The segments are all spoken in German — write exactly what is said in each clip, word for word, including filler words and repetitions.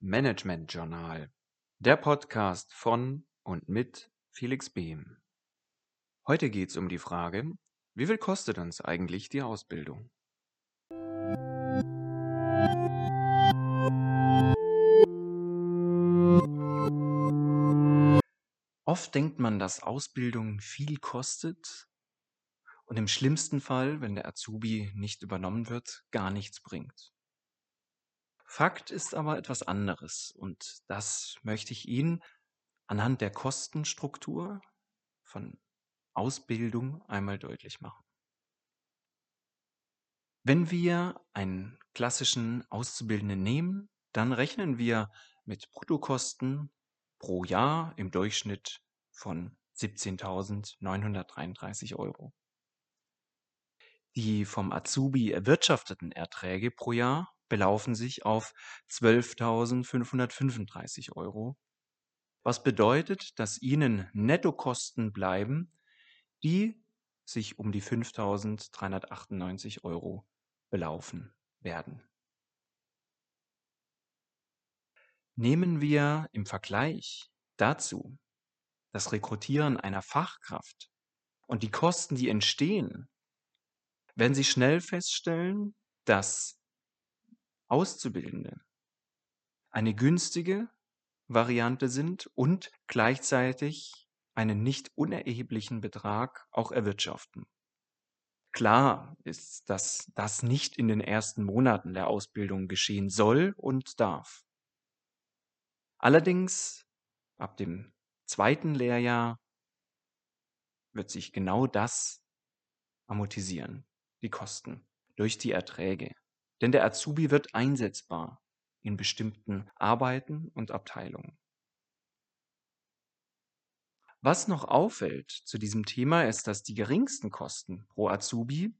Management Journal, der Podcast von und mit Felix Behm. Heute geht es um die Frage, wie viel kostet uns eigentlich die Ausbildung? Oft denkt man, dass Ausbildung viel kostet und im schlimmsten Fall, wenn der Azubi nicht übernommen wird, gar nichts bringt. Fakt ist aber etwas anderes, und das möchte ich Ihnen anhand der Kostenstruktur von Ausbildung einmal deutlich machen. Wenn wir einen klassischen Auszubildenden nehmen, dann rechnen wir mit Bruttokosten pro Jahr im Durchschnitt von siebzehntausendneunhundertdreiunddreißig Euro. Die vom Azubi erwirtschafteten Erträge pro Jahr belaufen sich auf zwölftausendfünfhundertfünfunddreißig Euro, was bedeutet, dass Ihnen Nettokosten bleiben, die sich um die fünftausenddreihundertachtundneunzig Euro belaufen werden. Nehmen wir im Vergleich dazu das Rekrutieren einer Fachkraft und die Kosten, die entstehen, werden Sie schnell feststellen, dass Auszubildende eine günstige Variante sind und gleichzeitig einen nicht unerheblichen Betrag auch erwirtschaften. Klar ist, dass das nicht in den ersten Monaten der Ausbildung geschehen soll und darf. Allerdings ab dem zweiten Lehrjahr wird sich genau das amortisieren, die Kosten, durch die Erträge. Denn der Azubi wird einsetzbar in bestimmten Arbeiten und Abteilungen. Was noch auffällt zu diesem Thema ist, dass die geringsten Kosten pro Azubi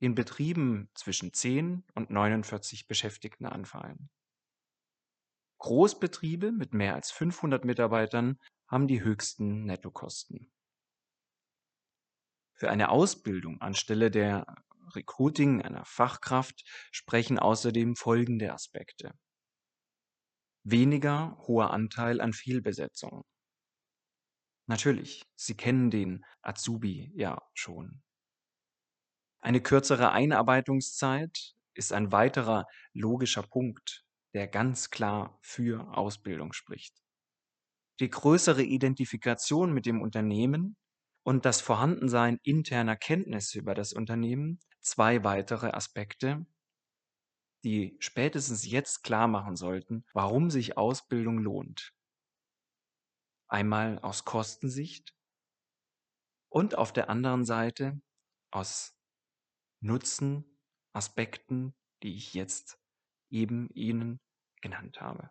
in Betrieben zwischen zehn und neunundvierzig Beschäftigten anfallen. Großbetriebe mit mehr als fünfhundert Mitarbeitern haben die höchsten Nettokosten. Für eine Ausbildung anstelle der Recruiting einer Fachkraft sprechen außerdem folgende Aspekte. Weniger hoher Anteil an Fehlbesetzungen. Natürlich, Sie kennen den Azubi ja schon. Eine kürzere Einarbeitungszeit ist ein weiterer logischer Punkt, der ganz klar für Ausbildung spricht. Die größere Identifikation mit dem Unternehmen und das Vorhandensein interner Kenntnisse über das Unternehmen zwei weitere Aspekte, die spätestens jetzt klar machen sollten, warum sich Ausbildung lohnt. Einmal aus Kostensicht und auf der anderen Seite aus Nutzenaspekten, die ich jetzt eben Ihnen genannt habe.